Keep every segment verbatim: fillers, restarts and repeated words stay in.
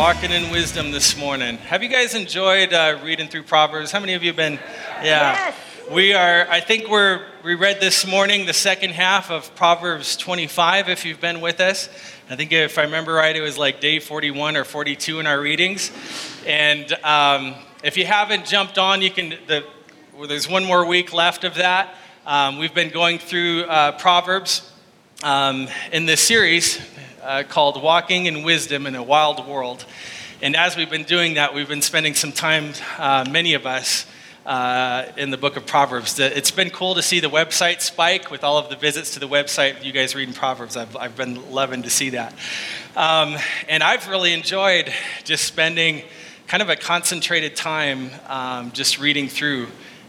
walking in wisdom this morning. Have you guys enjoyed uh, reading through Proverbs? How many of you have been? Yeah. Yes. We are, I think we're, we read this morning the second half of Proverbs twenty-five, if you've been with us. I think if I remember right, it was like day forty-one or forty-two in our readings. And um, if you haven't jumped on, you can, the, well, there's one more week left of that. Um, we've been going through uh, Proverbs um, in this series uh, called Walking in Wisdom in a Wild World. And as we've been doing that, we've been spending some time, uh, many of us, Uh, in the book of Proverbs. It's been cool to see the website spike with all of the visits to the website. You guys reading Proverbs, I've, I've been loving to see that. Um, and I've really enjoyed just spending kind of a concentrated time um, just reading through.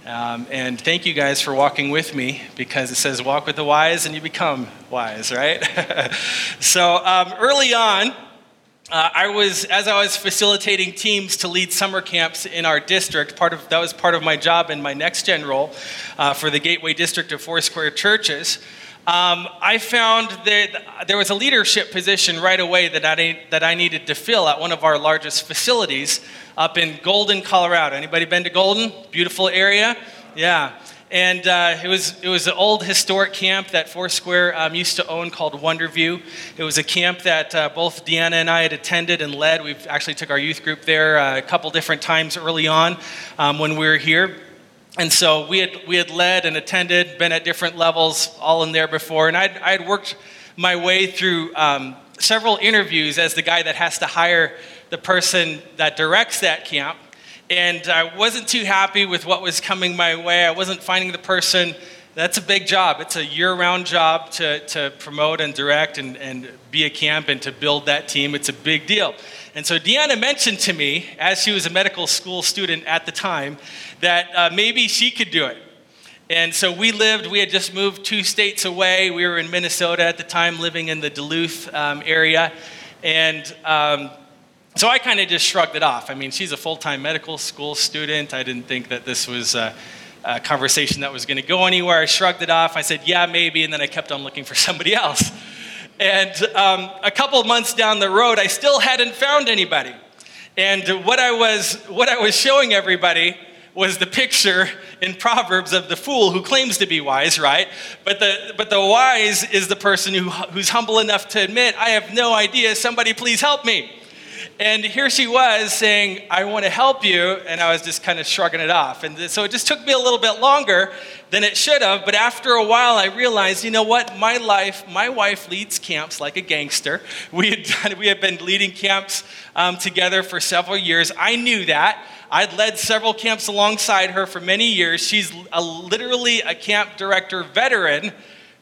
Um, and thank you guys for walking with me, because it says walk with the wise and you become wise, right? So um, early on, Uh, I was, as I was facilitating teams to lead summer camps in our district, part of that was part of my job in my next gen role uh, for the Gateway District of Foursquare Churches. Um, I found that there was a leadership position right away that I that I needed to fill at one of our largest facilities up in Golden, Colorado. Anybody been to Golden? Beautiful area, yeah. And uh, it was it was an old historic camp that Foursquare um, used to own called Wonderview. It was a camp that uh, both Deanna and I had attended and led. We actually took our youth group there uh, a couple different times early on um, when we were here. And so we had we had led and attended, been at different levels, all in there before. And I'd, I'd worked my way through um, several interviews as the guy that has to hire the person that directs that camp. And I wasn't too happy with what was coming my way. I wasn't finding the person. That's a big job. It's a year-round job to, to promote and direct and, and be a camp and to build that team. It's a big deal. And so Deanna mentioned to me, as she was a medical school student at the time, that uh, maybe she could do it. And so we lived, we had just moved two states away. We were in Minnesota at the time, living in the Duluth um, area. And Um, So I kind of just shrugged it off. I mean, she's a full-time medical school student. I didn't think that this was a, a conversation that was going to go anywhere. I shrugged it off. I said, yeah, maybe, and then I kept on looking for somebody else. And um, a couple months down the road, I still hadn't found anybody. And what I was what I was showing everybody was the picture in Proverbs of the fool who claims to be wise, right? But the but the wise is the person who who's humble enough to admit, I have no idea. Somebody please help me. And here she was saying, I want to help you, and I was just kind of shrugging it off. And so it just took me a little bit longer than it should have, but after a while I realized, you know what, my life, my wife leads camps like a gangster. We had done, we had been leading camps um, together for several years. I knew that. I'd led several camps alongside her for many years. She's a, literally a camp director veteran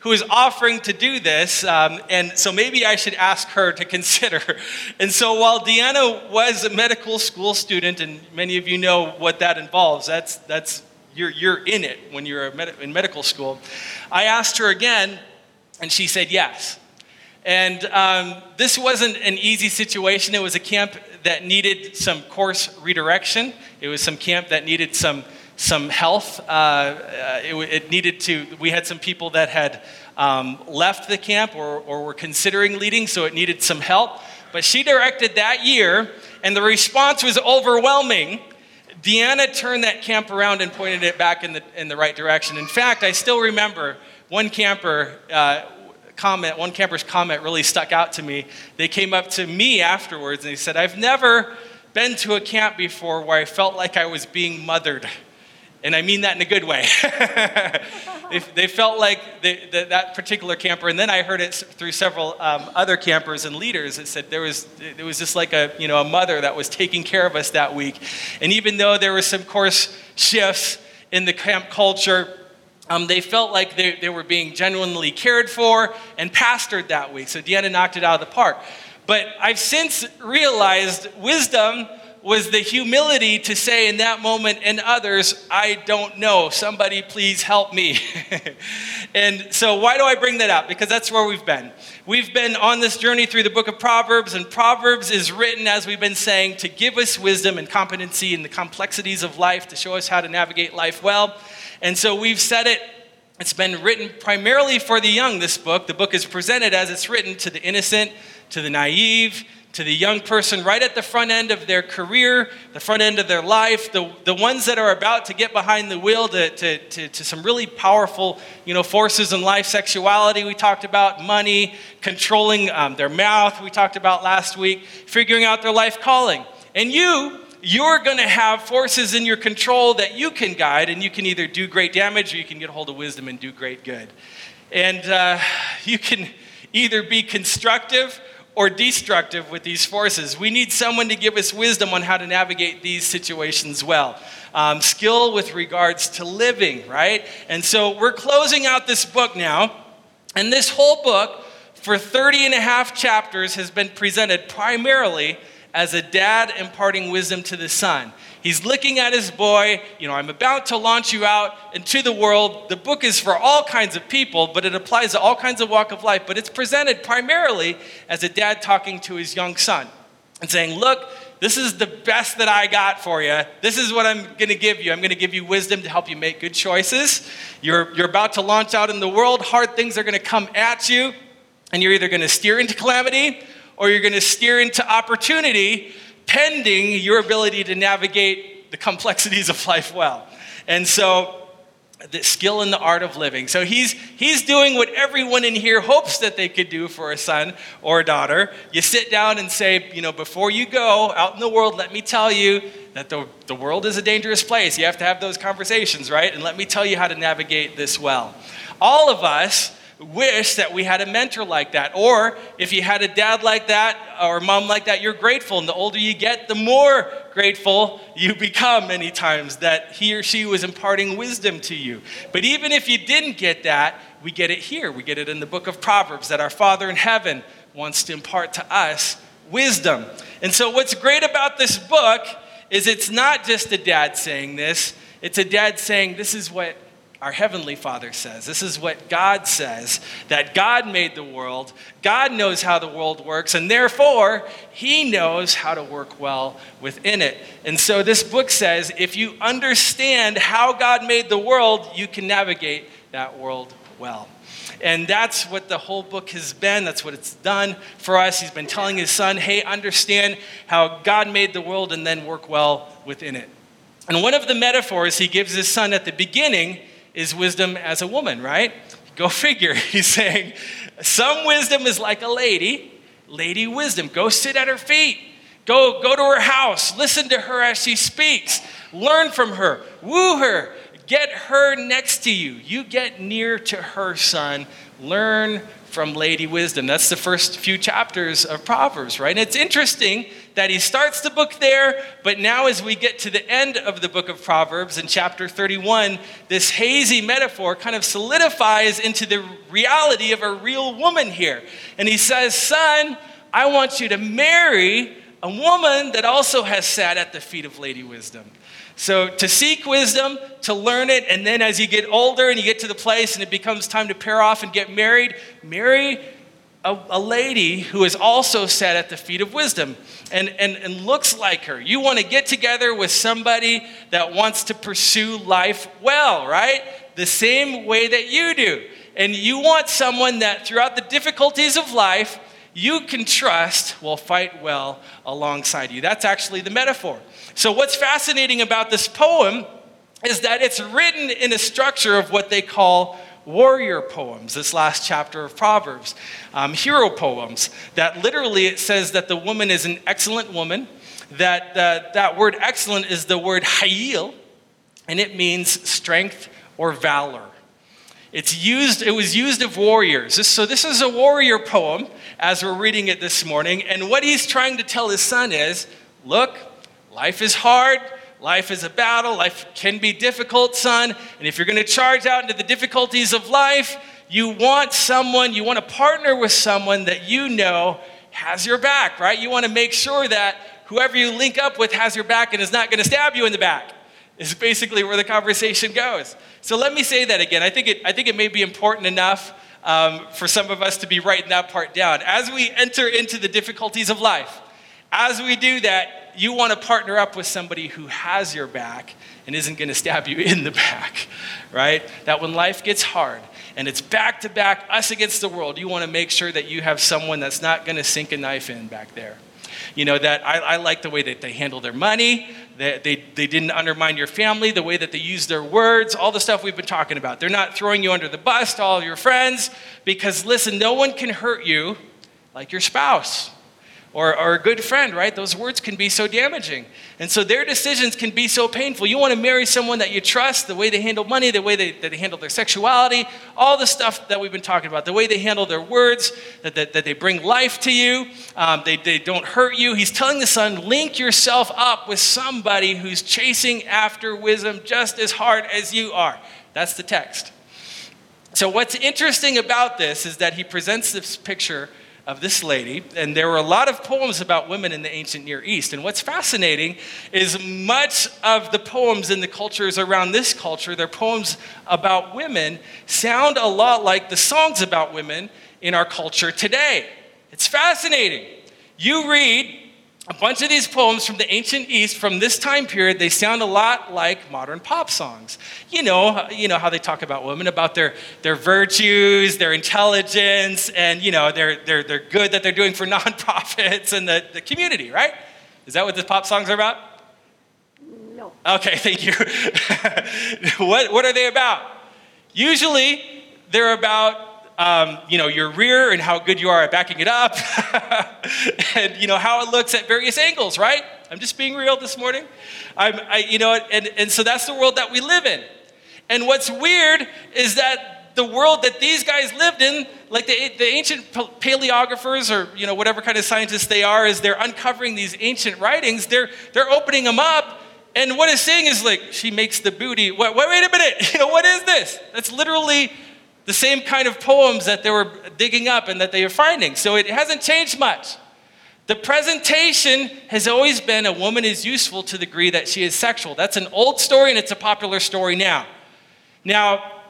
who is offering to do this, um, and so maybe I should ask her to consider. And so while Deanna was a medical school student, and many of you know what that involves, that's that's you're you're in it when you're a med- in medical school, I asked her again, and she said yes. And um, this wasn't an easy situation. It was a camp that needed some course redirection. It was some camp that needed some some health, uh, it, it needed to, we had some people that had um, left the camp or, or were considering leading, so it needed some help. But she directed that year, and the response was overwhelming. Deanna turned that camp around and pointed it back in the in the right direction. In fact, I still remember one camper uh, comment, one camper's comment really stuck out to me. They came up to me afterwards and they said, I've never been to a camp before where I felt like I was being mothered. And I mean that in a good way. they, they felt like they, the, that particular camper, and then I heard it through several um, other campers and leaders that said there was it was just like a you know a mother that was taking care of us that week. And even though there were some course shifts in the camp culture, um, they felt like they, they were being genuinely cared for and pastored that week. So Deanna knocked it out of the park. But I've since realized wisdom was the humility to say in that moment and others, I don't know, somebody please help me. And so why do I bring that up? Because that's where we've been. We've been on this journey through the book of Proverbs, and Proverbs is written, as we've been saying, to give us wisdom and competency in the complexities of life, to show us how to navigate life well. And so we've said it It's been written primarily for the young, this book. The book is presented as it's written to the innocent, to the naive, to the young person right at the front end of their career, the front end of their life, the, the ones that are about to get behind the wheel to, to, to, to some really powerful, you know, forces in life. Sexuality, we talked about, money, controlling um, their mouth, we talked about last week, figuring out their life calling. And you, you're going to have forces in your control that you can guide, and you can either do great damage or you can get hold of wisdom and do great good. And uh, you can either be constructive or destructive with these forces. We need someone to give us wisdom on how to navigate these situations well. Um, skill with regards to living, right? And so we're closing out this book now. And this whole book for thirty and a half chapters has been presented primarily as a dad imparting wisdom to the son. He's looking at his boy, you know, I'm about to launch you out into the world. The book is for all kinds of people, but it applies to all kinds of walk of life. But it's presented primarily as a dad talking to his young son and saying, look, this is the best that I got for you. This is what I'm going to give you. I'm going to give you wisdom to help you make good choices. You're, you're about to launch out in the world. Hard things are going to come at you, and you're either going to steer into calamity or you're going to steer into opportunity, pending your ability to navigate the complexities of life well. And so the skill in the art of living. So he's he's doing what everyone in here hopes that they could do for a son or a daughter. You sit down and say, you know, before you go out in the world, let me tell you that the, the world is a dangerous place. You have to have those conversations, right? And let me tell you how to navigate this well. All of us wish that we had a mentor like that. Or if you had a dad like that or a mom like that, you're grateful. And the older you get, the more grateful you become many times that he or she was imparting wisdom to you. But even if you didn't get that, we get it here. We get it in the book of Proverbs that our Father in heaven wants to impart to us wisdom. And so what's great about this book is it's not just a dad saying this. It's a dad saying, this is what our Heavenly Father says. This is what God says, that God made the world. God knows how the world works, and therefore, he knows how to work well within it. And so this book says, if you understand how God made the world, you can navigate that world well. And that's what the whole book has been. That's what it's done for us. He's been telling his son, hey, understand how God made the world and then work well within it. And one of the metaphors he gives his son at the beginning is wisdom as a woman, right? Go figure. He's saying, some wisdom is like a lady, lady wisdom. Go sit at her feet. Go, go to her house. Listen to her as she speaks. Learn from her. Woo her. Get her next to you. You get near to her, son. Learn from lady wisdom. That's the first few chapters of Proverbs, right? And it's interesting that he starts the book there, but now as we get to the end of the book of Proverbs in chapter thirty-one, this hazy metaphor kind of solidifies into the reality of a real woman here. And he says, son, I want you to marry a woman that also has sat at the feet of lady wisdom. So to seek wisdom, to learn it, and then as you get older and you get to the place and it becomes time to pair off and get married, marry a, a lady who is also sat at the feet of wisdom and, and, and looks like her. You want to get together with somebody that wants to pursue life well, right? The same way that you do. And you want someone that throughout the difficulties of life, you can trust will fight well alongside you. That's actually the metaphor. So what's fascinating about this poem is that it's written in a structure of what they call warrior poems, this last chapter of Proverbs, um, hero poems, that literally it says that the woman is an excellent woman, that uh, that word excellent is the word hayil, and it means strength or valor. It's used, it was used of warriors. So this is a warrior poem as we're reading it this morning. And what he's trying to tell his son is, look, life is hard. Life is a battle. Life can be difficult, son. And if you're going to charge out into the difficulties of life, you want someone, you want to partner with someone that you know has your back, right? You want to make sure that whoever you link up with has your back and is not going to stab you in the back. Is basically where the conversation goes. So let me say that again. I think it, I think it may be important enough um, for some of us to be writing that part down. As we enter into the difficulties of life, as we do that, you want to partner up with somebody who has your back and isn't going to stab you in the back, right? That when life gets hard and it's back to back, us against the world, you want to make sure that you have someone that's not going to sink a knife in back there. You know, that I, I like the way that they handle their money. They, they, they didn't undermine your family, the way that they use their words, all the stuff we've been talking about. They're not throwing you under the bus to all your friends, because listen, no one can hurt you like your spouse or, or a good friend, right? Those words can be so damaging. And so their decisions can be so painful. You want to marry someone that you trust, the way they handle money, the way they, that they handle their sexuality, all the stuff that we've been talking about, the way they handle their words, that, that, that they bring life to you, um, they, they don't hurt you. He's telling the son, link yourself up with somebody who's chasing after wisdom just as hard as you are. That's the text. So what's interesting about this is that he presents this picture of this lady, and there were a lot of poems about women in the ancient Near East. And what's fascinating is much of the poems in the cultures around this culture, their poems about women sound a lot like the songs about women in our culture today. It's fascinating. You read a bunch of these poems from the ancient East, from this time period, they sound a lot like modern pop songs. You know, you know how they talk about women, about their, their virtues, their intelligence, and you know, their their their good that they're doing for nonprofits and the, the community, right? Is that what the pop songs are about? No. Okay, thank you. What what are they about? Usually they're about Um, you know, your rear and how good you are at backing it up and, you know, how it looks at various angles, right? I'm just being real this morning. I'm, I, you know, and, and so that's the world that we live in. And what's weird is that the world that these guys lived in, like the, the ancient paleographers or, you know, whatever kind of scientists they are, is they're uncovering these ancient writings. They're, they're opening them up. And what it's saying is like, she makes the booty. Wait, wait, wait a minute. You know, what is this? That's literally the same kind of poems that they were digging up and that they are finding. So it hasn't changed much. The presentation has always been a woman is useful to the degree that she is sexual. That's an old story, and it's a popular story now. Now,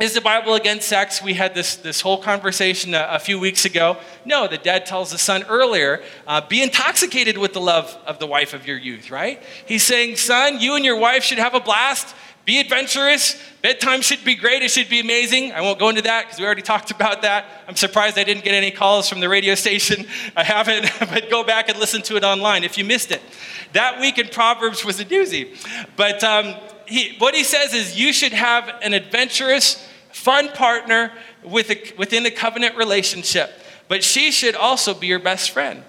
is the Bible against sex? We had this, this whole conversation a, a few weeks ago. No, the dad tells the son earlier, uh, be intoxicated with the love of the wife of your youth, right? He's saying, son, you and your wife should have a blast. Be adventurous. Bedtime should be great. It should be amazing. I won't go into that because we already talked about that. I'm surprised I didn't get any calls from the radio station. I haven't, but go back and listen to it online if you missed it. That week in Proverbs was a doozy. But um, he, what he says is you should have an adventurous, fun partner with a, within a covenant relationship. But she should also be your best friend.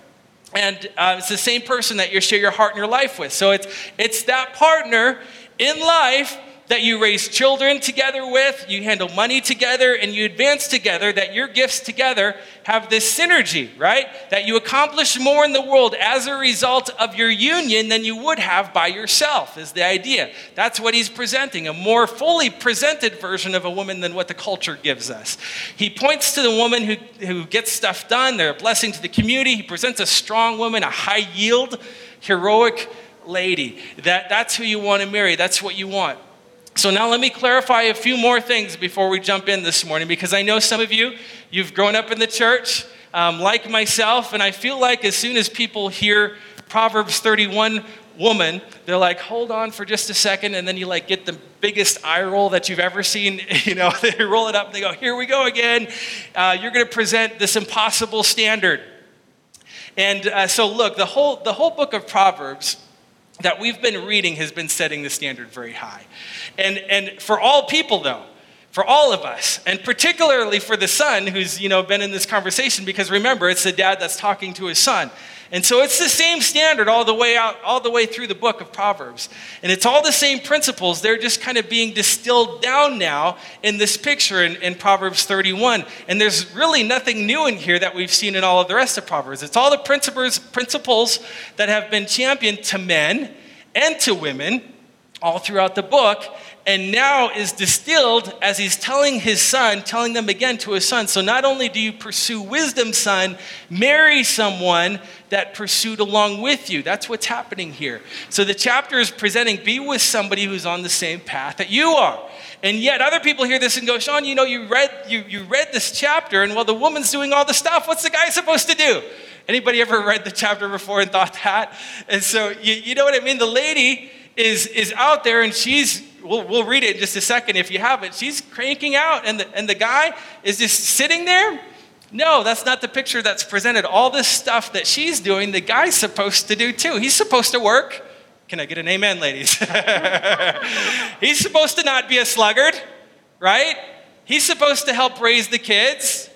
And uh, it's the same person that you share your heart and your life with. So it's it's that partner in life that you raise children together with, you handle money together, and you advance together, that your gifts together have this synergy, right? That you accomplish more in the world as a result of your union than you would have by yourself, is the idea. That's what he's presenting, a more fully presented version of a woman than what the culture gives us. He points to the woman who, who gets stuff done. They're a blessing to the community. He presents a strong woman, a high-yield, heroic lady. That, that's who you want to marry. That's what you want. So now let me clarify a few more things before we jump in this morning, because I know some of you, you've grown up in the church um, like myself, and I feel like as soon as people hear Proverbs thirty-one woman, they're like, hold on for just a second, and then you like get the biggest eye roll that you've ever seen. You know, they roll it up and they go, here we go again. Uh, you're going to present this impossible standard. And uh, so look, the whole the whole book of Proverbs that we've been reading has been setting the standard very high. And and for all people though, for all of us, and particularly for the son who's, you know, been in this conversation, because remember, it's the dad that's talking to his son. And so it's the same standard all the way out, all the way through the book of Proverbs. And it's all the same principles. They're just kind of being distilled down now in this picture in, in Proverbs thirty-one. And there's really nothing new in here that we've seen in all of the rest of Proverbs. It's all the principles, principles that have been championed to men and to women all throughout the book, and now is distilled as he's telling his son, telling them again to his son. So not only do you pursue wisdom, son, marry someone that pursued along with you. That's what's happening here. So the chapter is presenting, be with somebody who's on the same path that you are. And yet other people hear this and go, Sean, you know, you read you you read this chapter, and well, the woman's doing all the stuff. What's the guy supposed to do? Anybody ever read the chapter before and thought that? And so, you, you know what I mean? The lady is is out there, and she's, we'll, we'll read it in just a second if you haven't. She's cranking out, and the, and the guy is just sitting there. No, that's not the picture that's presented. All this stuff that she's doing, the guy's supposed to do too. He's supposed to work. Can I get an amen, ladies? He's supposed to not be a sluggard, right? He's supposed to help raise the kids.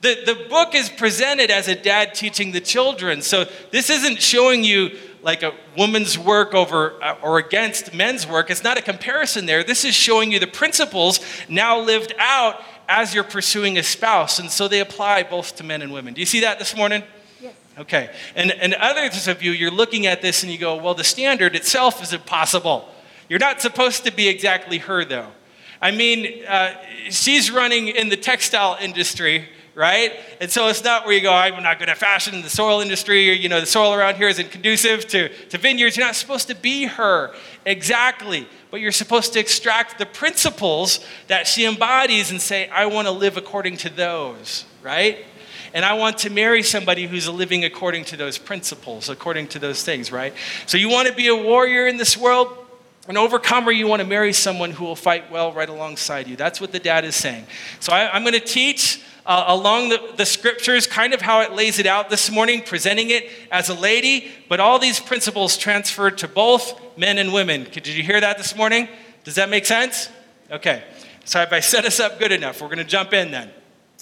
The, the book is presented as a dad teaching the children. So this isn't showing you like a woman's work over uh, or against men's work. It's not a comparison there. This is showing you the principles now lived out as you're pursuing a spouse. And so they apply both to men and women. Do you see that this morning? Yes. Okay. And, and others of you, you're looking at this and you go, well, the standard itself is impossible. You're not supposed to be exactly her, though. I mean, uh, she's running in the textile industry, right? And so it's not where you go, I'm not going to fashion the soil industry, or, you know, the soil around here isn't conducive to, to vineyards. You're not supposed to be her exactly, but you're supposed to extract the principles that she embodies and say, I want to live according to those, right? And I want to marry somebody who's living according to those principles, according to those things, right? So you want to be a warrior in this world? An overcomer, you want to marry someone who will fight well right alongside you. That's what the dad is saying. So I, I'm going to teach Uh, along the, the scriptures, kind of how it lays it out this morning, presenting it as a lady, but all these principles transferred to both men and women. Did you hear that this morning? Does that make sense? Okay. So if I set us up good enough, we're going to jump in then.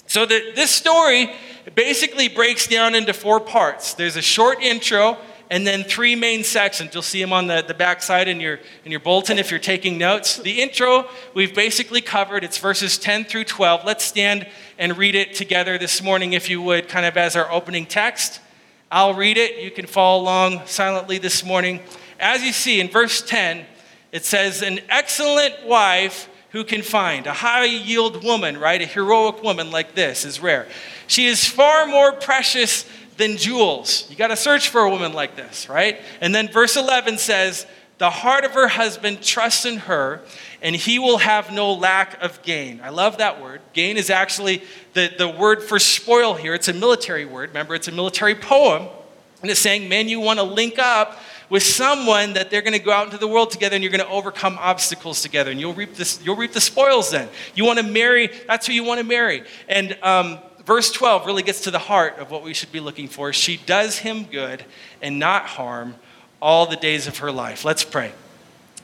So the, this story basically breaks down into four parts. There's a short intro and then three main sections. You'll see them on the, the back side in your, in your bulletin if you're taking notes. The intro, we've basically covered. It's verses ten through twelve. Let's stand and read it together this morning, if you would, kind of as our opening text. I'll read it. You can follow along silently this morning. As you see in verse ten, it says, an excellent wife who can find. A high-yield woman, right? A heroic woman like this is rare. She is far more precious than jewels. You got to search for a woman like this, right? And then verse eleven says, the heart of her husband trusts in her, and he will have no lack of gain. I love that word. Gain is actually the, the word for spoil here. It's a military word. Remember, it's a military poem. And it's saying, man, you want to link up with someone that they're going to go out into the world together, and you're going to overcome obstacles together, and you'll reap this, you'll reap the spoils then. You want to marry, that's who you want to marry. And um, verse twelve really gets to the heart of what we should be looking for. She does him good and not harm all the days of her life. Let's pray.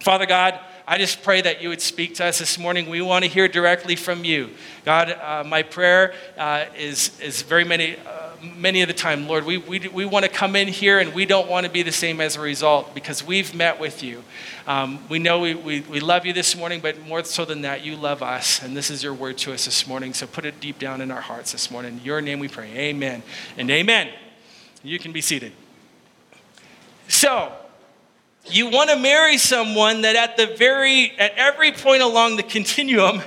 Father God, I just pray that you would speak to us this morning. We want to hear directly from you. God, uh, my prayer uh, is is very many uh, many of the time, Lord, we, we we want to come in here and we don't want to be the same as a result because we've met with you. Um, we know we, we, we love you this morning, but more so than that, you love us. And this is your word to us this morning. So put it deep down in our hearts this morning. In your name we pray. Amen and amen. You can be seated. So, you want to marry someone that at the very, at every point along the continuum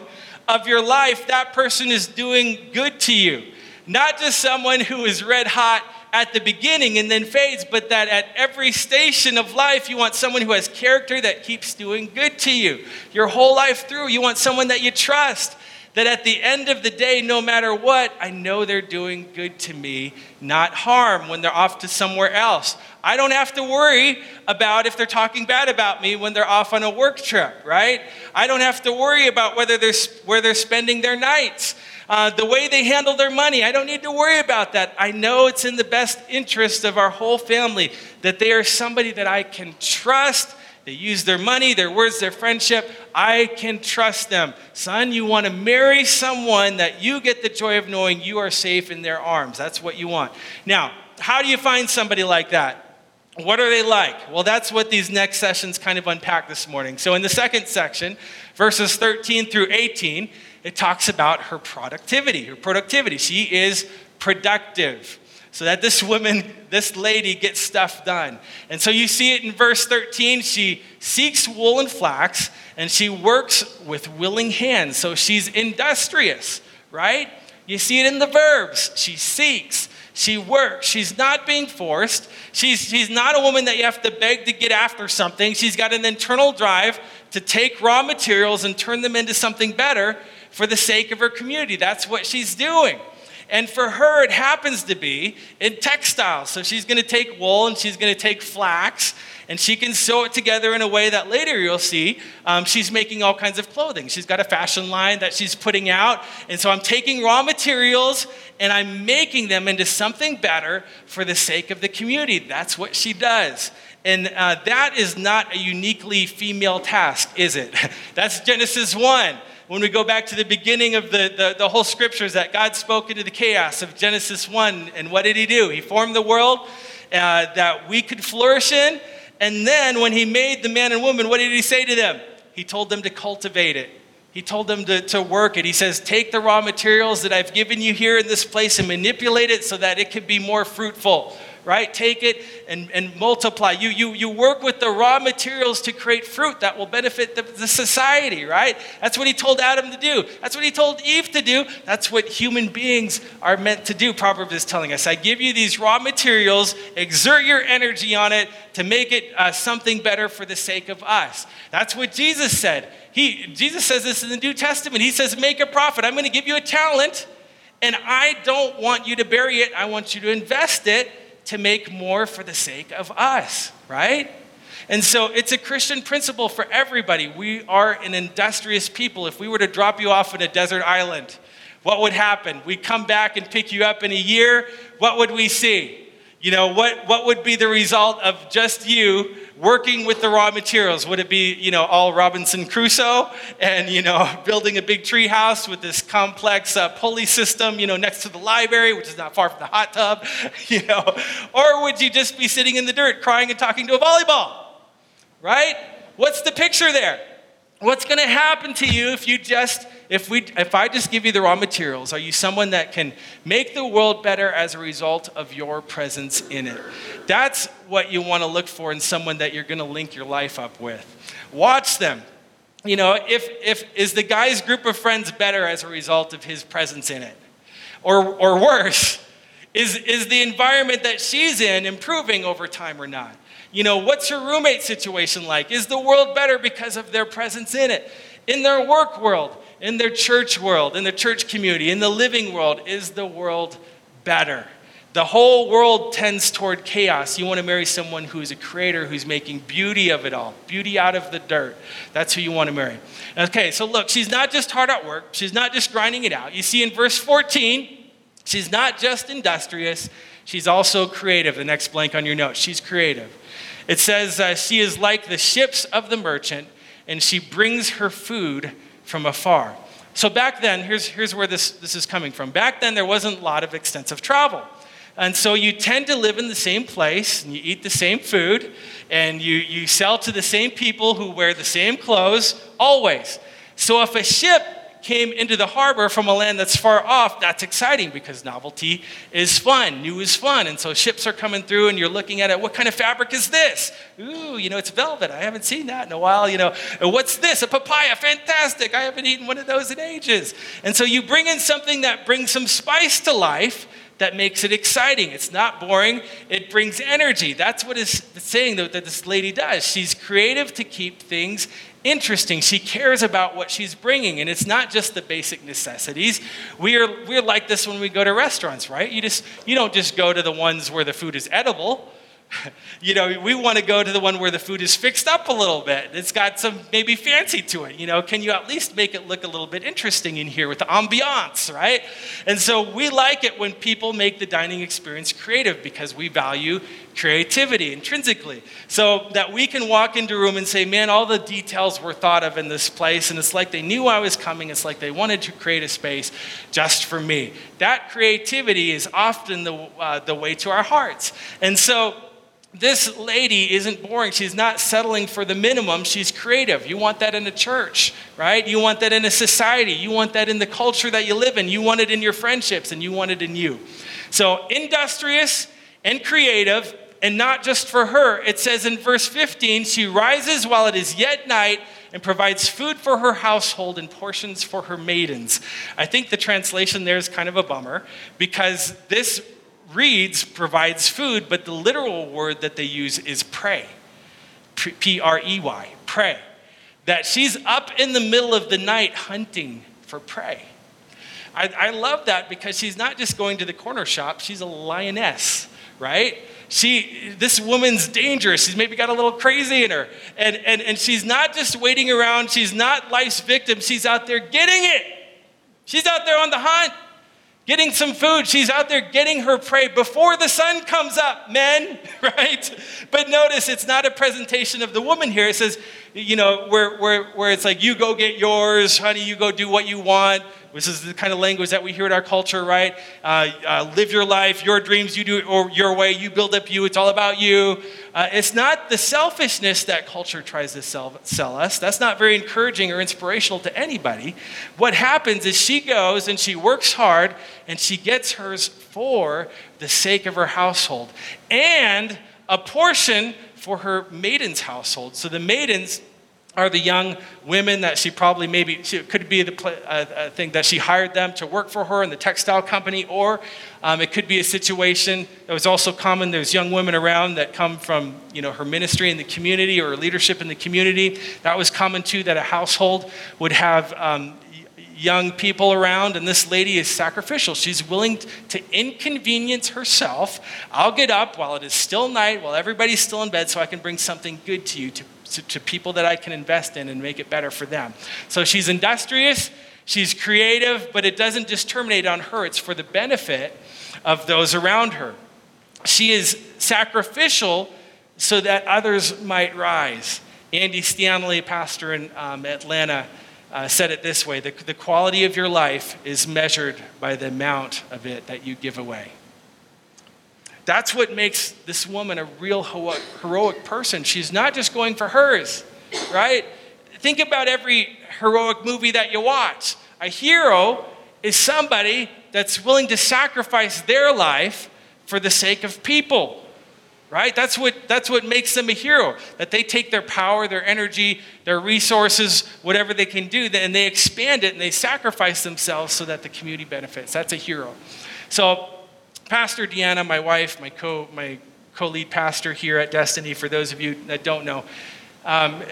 of your life, that person is doing good to you. Not just someone who is red hot at the beginning and then fades, but that at every station of life, you want someone who has character that keeps doing good to you. Your whole life through, you want someone that you trust, that at the end of the day, no matter what, I know they're doing good to me, not harm when they're off to somewhere else. I don't have to worry about if they're talking bad about me when they're off on a work trip, right? I don't have to worry about whether they're where they're spending their nights, uh, the way they handle their money. I don't need to worry about that. I know it's in the best interest of our whole family that they are somebody that I can trust. They use their money, their words, their friendship. I can trust them. Son, you want to marry someone that you get the joy of knowing you are safe in their arms. That's what you want. Now, how do you find somebody like that? What are they like? Well, that's what these next sessions kind of unpack this morning. So in the second section, verses thirteen through eighteen, it talks about her productivity, her productivity. She is productive. So that this woman, this lady gets stuff done. And so you see it in verse thirteen. She seeks wool and flax, and she works with willing hands. So she's industrious, right? You see it in the verbs. She seeks, She works. She's not being forced. She's, she's not a woman that you have to beg to get after something. She's got an internal drive to take raw materials and turn them into something better for the sake of her community. That's what she's doing. And for her, it happens to be in textiles. So she's going to take wool and she's going to take flax, and she can sew it together in a way that later you'll see um, she's making all kinds of clothing. She's got a fashion line that she's putting out. And so I'm taking raw materials and I'm making them into something better for the sake of the community. That's what she does. And uh, that is not a uniquely female task, is it? That's Genesis one. When we go back to the beginning of the, the, the whole scriptures, that God spoke into the chaos of Genesis one. And what did he do? He formed the world uh, that we could flourish in. And then when he made the man and woman, what did he say to them? He told them to cultivate it. He told them to, to work it. He says, take the raw materials that I've given you here in this place and manipulate it so that it could be more fruitful, right? Take it and, and multiply. You, you, you work with the raw materials to create fruit that will benefit the, the society, right? That's what he told Adam to do. That's what he told Eve to do. That's what human beings are meant to do, Proverbs is telling us. I give you these raw materials, exert your energy on it to make it uh, something better for the sake of us. That's what Jesus said. He, Jesus says this in the New Testament. He says, make a profit. I'm going to give you a talent, and I don't want you to bury it. I want you to invest it to make more for the sake of us, right? And so it's a Christian principle for everybody. We are an industrious people. If we were to drop you off in a desert island, what would happen? We come back and pick you up in a year. What would we see? You know, what, what would be the result of just you working with the raw materials? Would it be, you know, all Robinson Crusoe and, you know, building a big tree house with this complex uh, pulley system, you know, next to the library, which is not far from the hot tub, you know? Or would you just be sitting in the dirt crying and talking to a volleyball, right? What's the picture there? What's going to happen to you if you just, if we, if I just give you the raw materials? Are you someone that can make the world better as a result of your presence in it? That's what you want to look for in someone that you're going to link your life up with. Watch them. You know, if, if, is the guy's group of friends better as a result of his presence in it? Or, or worse, is, is the environment that she's in improving over time or not? You know, what's your roommate situation like? Is the world better because of their presence in it? In their work world, in their church world, in the church community, in the living world, is the world better? The whole world tends toward chaos. You want to marry someone who's a creator, who's making beauty of it all, beauty out of the dirt. That's who you want to marry. Okay, so look, she's not just hard at work. She's not just grinding it out. You see in verse fourteen, she's not just industrious. She's also creative. The next blank on your note, she's creative. It says, uh, she is like the ships of the merchant, and she brings her food from afar. So back then, here's, here's where this, this is coming from. Back then, there wasn't a lot of extensive travel. And so you tend to live in the same place, and you eat the same food, and you, you sell to the same people who wear the same clothes always. So if a ship came into the harbor from a land that's far off, that's exciting because novelty is fun. New is fun. And so ships are coming through and you're looking at it. What kind of fabric is this? Ooh, you know, it's velvet. I haven't seen that in a while. You know, what's this? A papaya. Fantastic. I haven't eaten one of those in ages. And so you bring in something that brings some spice to life that makes it exciting. It's not boring. It brings energy. That's what it's saying that this lady does. She's creative to keep things interesting. She cares about what she's bringing, and it's not just the basic necessities. We are we're like this when we go to restaurants, right? You just you don't just go to the ones where the food is edible. You know, we want to go to the one where the food is fixed up a little bit. It's got some maybe fancy to it. You know, can you at least make it look a little bit interesting in here with the ambiance, right? And so we like it when people make the dining experience creative because we value creativity intrinsically. So that we can walk into a room and say, man, all the details were thought of in this place. And it's like they knew I was coming. It's like they wanted to create a space just for me. That creativity is often the, uh, the way to our hearts. And so this lady isn't boring. She's not settling for the minimum. She's creative. You want that in a church, right? You want that in a society. You want that in the culture that you live in. You want it in your friendships, and you want it in you. So industrious and creative, and not just for her. It says in verse fifteen, she rises while it is yet night and provides food for her household and portions for her maidens. I think the translation there is kind of a bummer because this reads provides food, but the literal word that they use is pray. P R E Y, pray. That she's up in the middle of the night hunting for prey. I, I love that because she's not just going to the corner shop, she's a lioness, right? She, this woman's dangerous. She's maybe got a little crazy in her. And, and, and she's not just waiting around. She's not life's victim. She's out there getting it. She's out there on the hunt, getting some food. She's out there getting her prey before the sun comes up, men, right? But notice it's not a presentation of the woman here. It says, you know, where, where, where it's like, you go get yours, honey, you go do what you want. This is the kind of language that we hear in our culture, right? Uh, uh, live your life, your dreams, you do it or your way, you build up you, it's all about you. Uh, it's not the selfishness that culture tries to sell, sell us. That's not very encouraging or inspirational to anybody. What happens is she goes and she works hard and she gets hers for the sake of her household and a portion for her maiden's household. So the maidens are the young women that she probably maybe, she, it could be the uh, thing that she hired them to work for her in the textile company, or um, it could be a situation that was also common. There's young women around that come from, you know, her ministry in the community or leadership in the community. That was common too, that a household would have um, young people around, and this lady is sacrificial. She's willing to inconvenience herself. I'll get up while it is still night, while everybody's still in bed, so I can bring something good to you, to To, to people that I can invest in and make it better for them. So she's industrious, she's creative, but it doesn't just terminate on her. It's for the benefit of those around her. She is sacrificial so that others might rise. Andy Stanley, pastor in um, Atlanta, uh, said it this way, the, the quality of your life is measured by the amount of it that you give away. That's what makes this woman a real heroic person. She's not just going for hers, right? Think about every heroic movie that you watch. A hero is somebody that's willing to sacrifice their life for the sake of people, right? That's what, that's what makes them a hero, that they take their power, their energy, their resources, whatever they can do, and they expand it and they sacrifice themselves so that the community benefits. That's a hero. So, Pastor Deanna, my wife, my co my co-lead pastor here at Destiny, for those of you that don't know, um,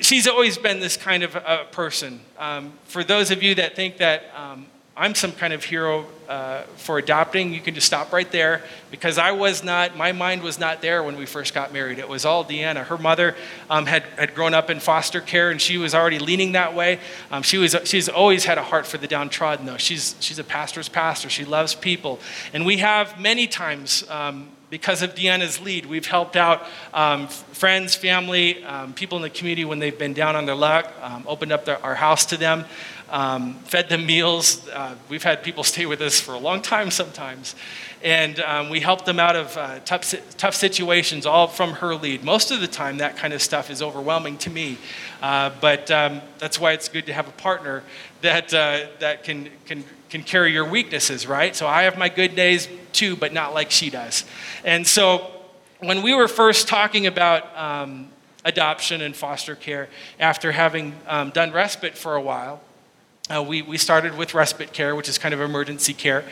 she's always been this kind of a person. Um, for those of you that think that um, I'm some kind of hero uh, for adopting, you can just stop right there, because I was not, my mind was not there when we first got married. It was all Deanna. Her mother um, had, had grown up in foster care, and she was already leaning that way. Um, she was she's always had a heart for the downtrodden, though. She's she's a pastor's pastor. She loves people. And we have many times, um, because of Deanna's lead, we've helped out um, friends, family, um, people in the community when they've been down on their luck, um, opened up their, our house to them, um, fed them meals. Uh, we've had people stay with us for a long time sometimes. And um, we helped them out of uh, tough, tough situations, all from her lead. Most of the time, that kind of stuff is overwhelming to me. Uh, but um, that's why it's good to have a partner that uh, that can can can carry your weaknesses, right? So I have my good days too, but not like she does. And so when we were first talking about um, adoption and foster care, after having um, done respite for a while, uh, we, we started with respite care, which is kind of emergency care.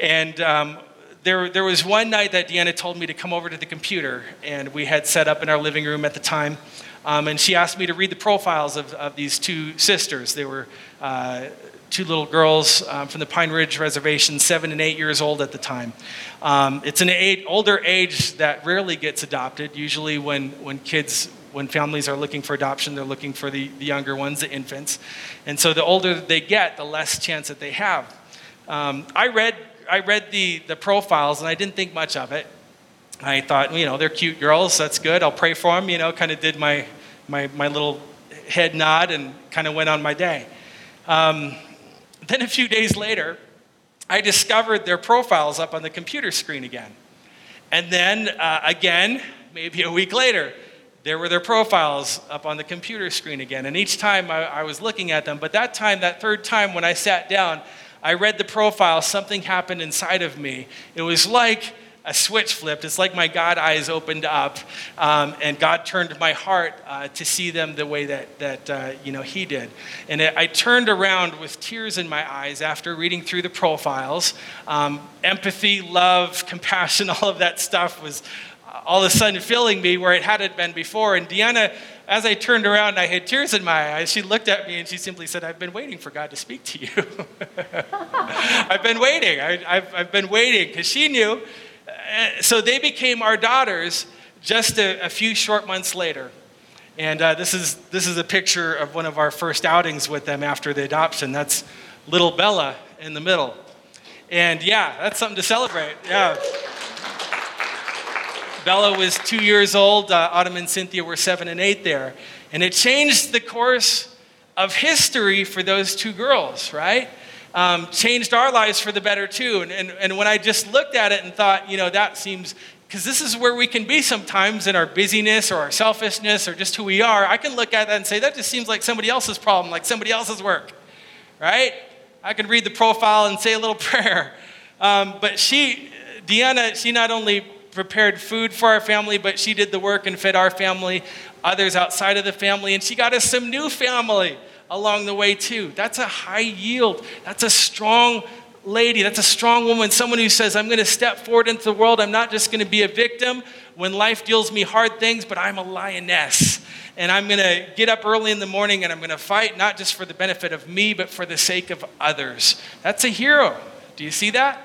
And um, there there was one night that Deanna told me to come over to the computer, and we had set up in our living room at the time. Um, and she asked me to read the profiles of, of these two sisters. They were uh, two little girls um, from the Pine Ridge Reservation, seven and eight years old at the time. Um, it's an eight, older age that rarely gets adopted. Usually when, when kids, when families are looking for adoption, they're looking for the, the younger ones, the infants. And so the older they get, the less chance that they have. Um, I read I read the, the profiles, and I didn't think much of it. I thought, you know, they're cute girls. That's good. I'll pray for them. You know, kind of did my, my, my little head nod and kind of went on my day. Um, then a few days later, I discovered their profiles up on the computer screen again. And then uh, again, maybe a week later, there were their profiles up on the computer screen again. And each time I, I was looking at them. But that time, that third time when I sat down, I read the profile, something happened inside of me. It was like a switch flipped. It's like my God eyes opened up, um, and God turned my heart uh, to see them the way that that uh, you know He did. And it, I turned around with tears in my eyes after reading through the profiles. Um, empathy, love, compassion, all of that stuff was all of a sudden filling me where it hadn't been before. And Deanna, as I turned around and I had tears in my eyes, she looked at me and she simply said, "I've been waiting for God to speak to you." I've been waiting. I, I've, I've been waiting because she knew. So they became our daughters just a, a few short months later. And uh, this is this is a picture of one of our first outings with them after the adoption. That's little Bella in the middle. And yeah, that's something to celebrate. Yeah. Bella was two years old. Uh, Autumn and Cynthia were seven and eight there. And it changed the course of history for those two girls, right? Um, changed our lives for the better too. And, and and when I just looked at it and thought, you know, that seems, because this is where we can be sometimes in our busyness or our selfishness or just who we are. I can look at that and say, that just seems like somebody else's problem, like somebody else's work, right? I can read the profile and say a little prayer. Um, but she, Deanna, she not only prepared food for our family, but she did the work and fed our family, others outside of the family, and she got us some new family along the way too. That's a high yield. That's a strong lady. That's a strong woman. Someone who says, I'm going to step forward into the world. I'm not just going to be a victim when life deals me hard things, but I'm a lioness. And I'm going to get up early in the morning and I'm going to fight, not just for the benefit of me, but for the sake of others. That's a hero. Do you see that?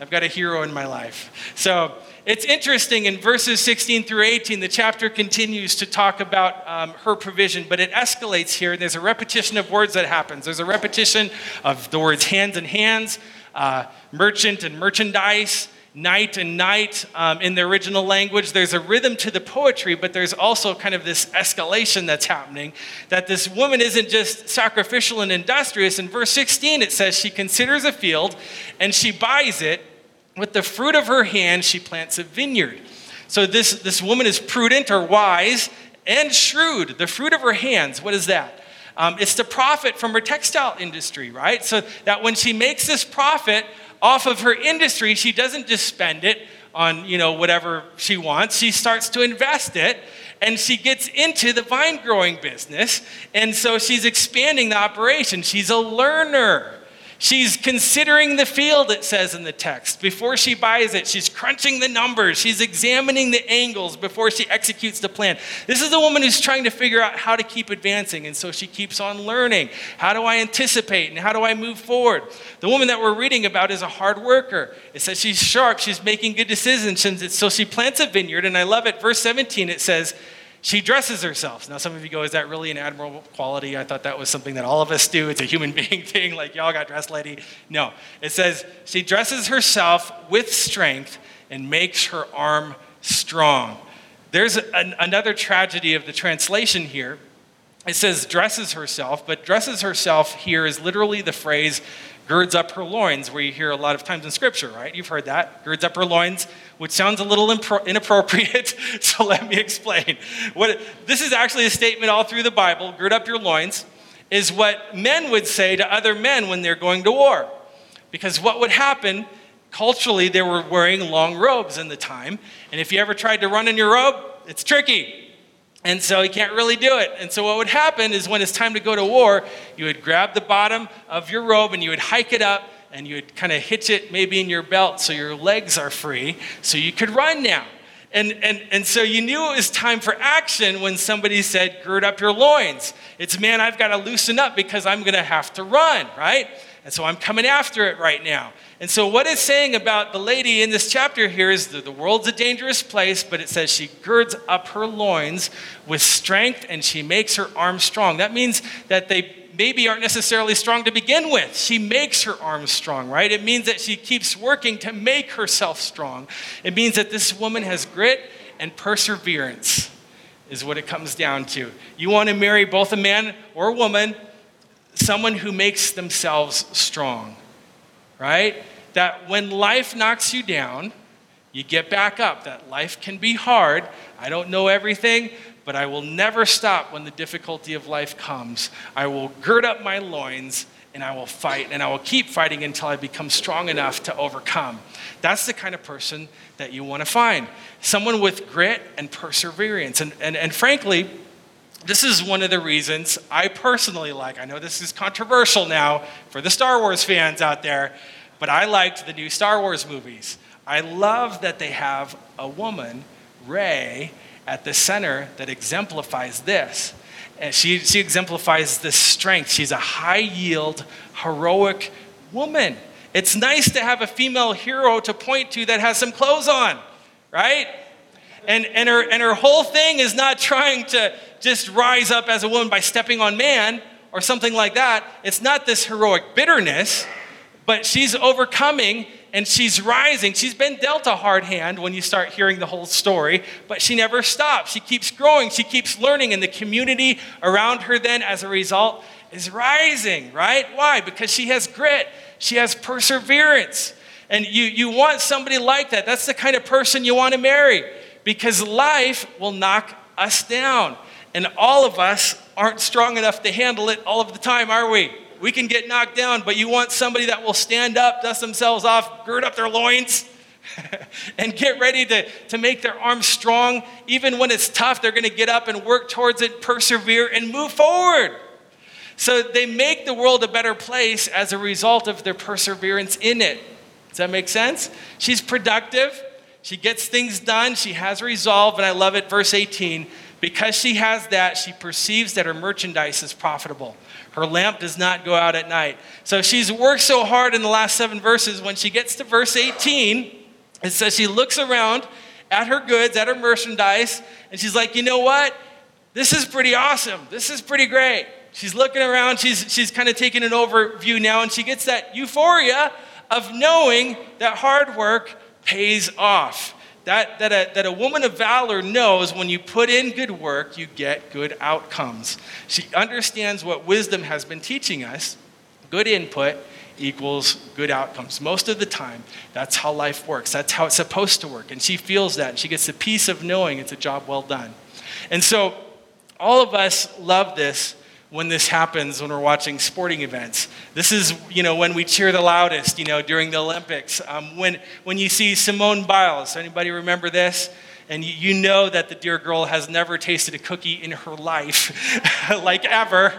I've got a hero in my life. So it's interesting, in verses sixteen through eighteen, the chapter continues to talk about um, her provision, but it escalates here. There's a repetition of words that happens. There's a repetition of the words hands and hands, uh, merchant and merchandise, night and night um, in the original language. There's a rhythm to the poetry, but there's also kind of this escalation that's happening, that this woman isn't just sacrificial and industrious. In verse sixteen, it says she considers a field and she buys it. With the fruit of her hand, she plants a vineyard. So this, this woman is prudent or wise and shrewd. The fruit of her hands, what is that? Um, it's the profit from her textile industry, right? So that when she makes this profit off of her industry, she doesn't just spend it on, you know, whatever she wants. She starts to invest it, and she gets into the vine growing business. And so she's expanding the operation. She's a learner. She's considering the field, it says in the text. Before she buys it, she's crunching the numbers. She's examining the angles before she executes the plan. This is a woman who's trying to figure out how to keep advancing, and so she keeps on learning. How do I anticipate, and how do I move forward? The woman that we're reading about is a hard worker. It says she's sharp. She's making good decisions. So she plants a vineyard, and I love it. Verse seventeen, it says, she dresses herself. Now, some of you go, is that really an admirable quality? I thought that was something that all of us do. It's a human being thing, like y'all got dressed, lady. No, it says, she dresses herself with strength and makes her arm strong. There's an, another tragedy of the translation here. It says dresses herself, but dresses herself here is literally the phrase girds up her loins, where you hear a lot of times in Scripture, right? You've heard that, girds up her loins, which sounds a little impro- inappropriate, so let me explain. What this is actually a statement all through the Bible. Gird up your loins is what men would say to other men when they're going to war. Because what would happen, culturally, they were wearing long robes in the time, and if you ever tried to run in your robe, it's tricky. And so he can't really do it. And so what would happen is when it's time to go to war, you would grab the bottom of your robe and you would hike it up and you would kind of hitch it maybe in your belt so your legs are free so you could run now. And, and and so you knew it was time for action when somebody said, gird up your loins. It's, man, I've got to loosen up because I'm going to have to run, right? And so I'm coming after it right now. And so what it's saying about the lady in this chapter here is that the world's a dangerous place, but it says she girds up her loins with strength and she makes her arms strong. That means that they maybe aren't necessarily strong to begin with. She makes her arms strong, right? It means that she keeps working to make herself strong. It means that this woman has grit and perseverance is what it comes down to. You want to marry both a man or a woman, someone who makes themselves strong, right? That when life knocks you down, you get back up. That life can be hard. I don't know everything, but I will never stop when the difficulty of life comes. I will gird up my loins and I will fight, and I will keep fighting until I become strong enough to overcome. That's the kind of person that you want to find. Someone with grit and perseverance. And, and, and frankly, this is one of the reasons I personally like, I know this is controversial now for the Star Wars fans out there, but I liked the new Star Wars movies. I love that they have a woman, Rey, at the center that exemplifies this. And she, she exemplifies this strength. She's a high-yield, heroic woman. It's nice to have a female hero to point to that has some clothes on, right? And and her and her whole thing is not trying to just rise up as a woman by stepping on man or something like that. It's not this heroic bitterness, but she's overcoming and she's rising. She's been dealt a hard hand when you start hearing the whole story, but she never stops. She keeps growing. She keeps learning. And the community around her then, as a result, is rising, right? Why? Because she has grit. She has perseverance. And you, you want somebody like that. That's the kind of person you want to marry, because life will knock us down. And all of us aren't strong enough to handle it all of the time, are we? We can get knocked down, but you want somebody that will stand up, dust themselves off, gird up their loins, and get ready to, to make their arms strong. Even when it's tough, they're going to get up and work towards it, persevere, and move forward. So they make the world a better place as a result of their perseverance in it. Does that make sense? She's productive. She gets things done. She has resolve, and I love it. Verse eighteen, because she has that, she perceives that her merchandise is profitable. Her lamp does not go out at night. So she's worked so hard in the last seven verses. When she gets to verse eighteen, it says she looks around at her goods, at her merchandise, and she's like, you know what? This is pretty awesome. This is pretty great. She's looking around. She's, she's kind of taking an overview now, and she gets that euphoria of knowing that hard work pays off. That, that, a, that a woman of valor knows when you put in good work, you get good outcomes. She understands what wisdom has been teaching us. Good input equals good outcomes. Most of the time, that's how life works. That's how it's supposed to work. And she feels that. And she gets the peace of knowing it's a job well done. And so all of us love this when this happens, when we're watching sporting events. This is, you know, when we cheer the loudest, you know, during the Olympics. Um, when when you see Simone Biles, anybody remember this? And you, you know that the dear girl has never tasted a cookie in her life, like ever.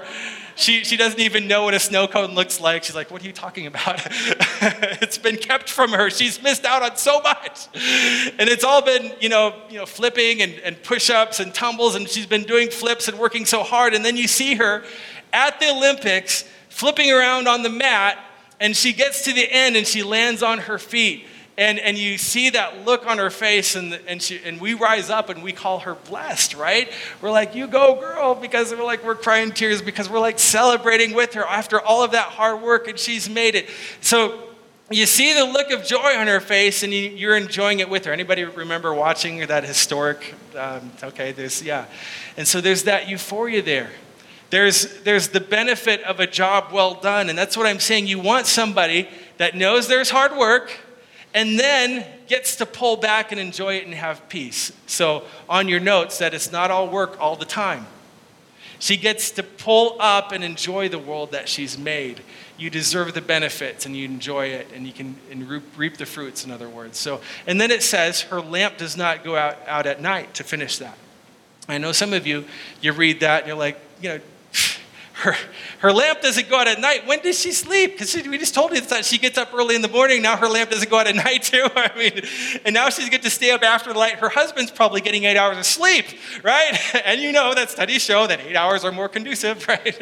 She she doesn't even know what a snow cone looks like. She's like, what are you talking about? It's been kept from her. She's missed out on so much. And it's all been, you know, you know, flipping and, and push-ups and tumbles, and she's been doing flips and working so hard. And then you see her at the Olympics flipping around on the mat, and she gets to the end and she lands on her feet. And and you see that look on her face, and and she and we rise up and we call her blessed, right? We're like, you go, girl, because we're like, we're crying tears because we're like celebrating with her after all of that hard work, and she's made it. So you see the look of joy on her face, and you, you're enjoying it with her. Anybody remember watching that historic? Um, okay, there's yeah, and so there's that euphoria there. There's there's the benefit of a job well done, and that's what I'm saying. You want somebody that knows there's hard work, and then gets to pull back and enjoy it and have peace. So on your notes, that it's not all work all the time. She gets to pull up and enjoy the world that she's made. You deserve the benefits and you enjoy it, and you can and reap the fruits, in other words. So, and then it says her lamp does not go out, out at night, to finish that. I know some of you, you read that and you're like, you know, Her, her lamp doesn't go out at night. When does she sleep? Because we just told you that she gets up early in the morning. Now her lamp doesn't go out at night too. I mean, and now she's going to stay up after the light. Her husband's probably getting eight hours of sleep, right? And you know that studies show that eight hours are more conducive, right?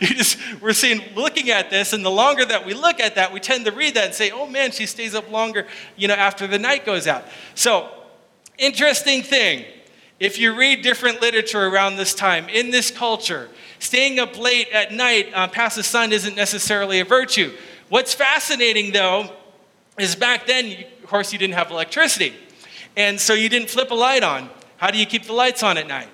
You just, we're seeing, looking at this, and the longer that we look at that, we tend to read that and say, oh man, she stays up longer, you know, after the night goes out. So, interesting thing. If you read different literature around this time, in this culture, staying up late at night uh, past the sun isn't necessarily a virtue. What's fascinating, though, is back then, you, of course, you didn't have electricity. And so you didn't flip a light on. How do you keep the lights on at night?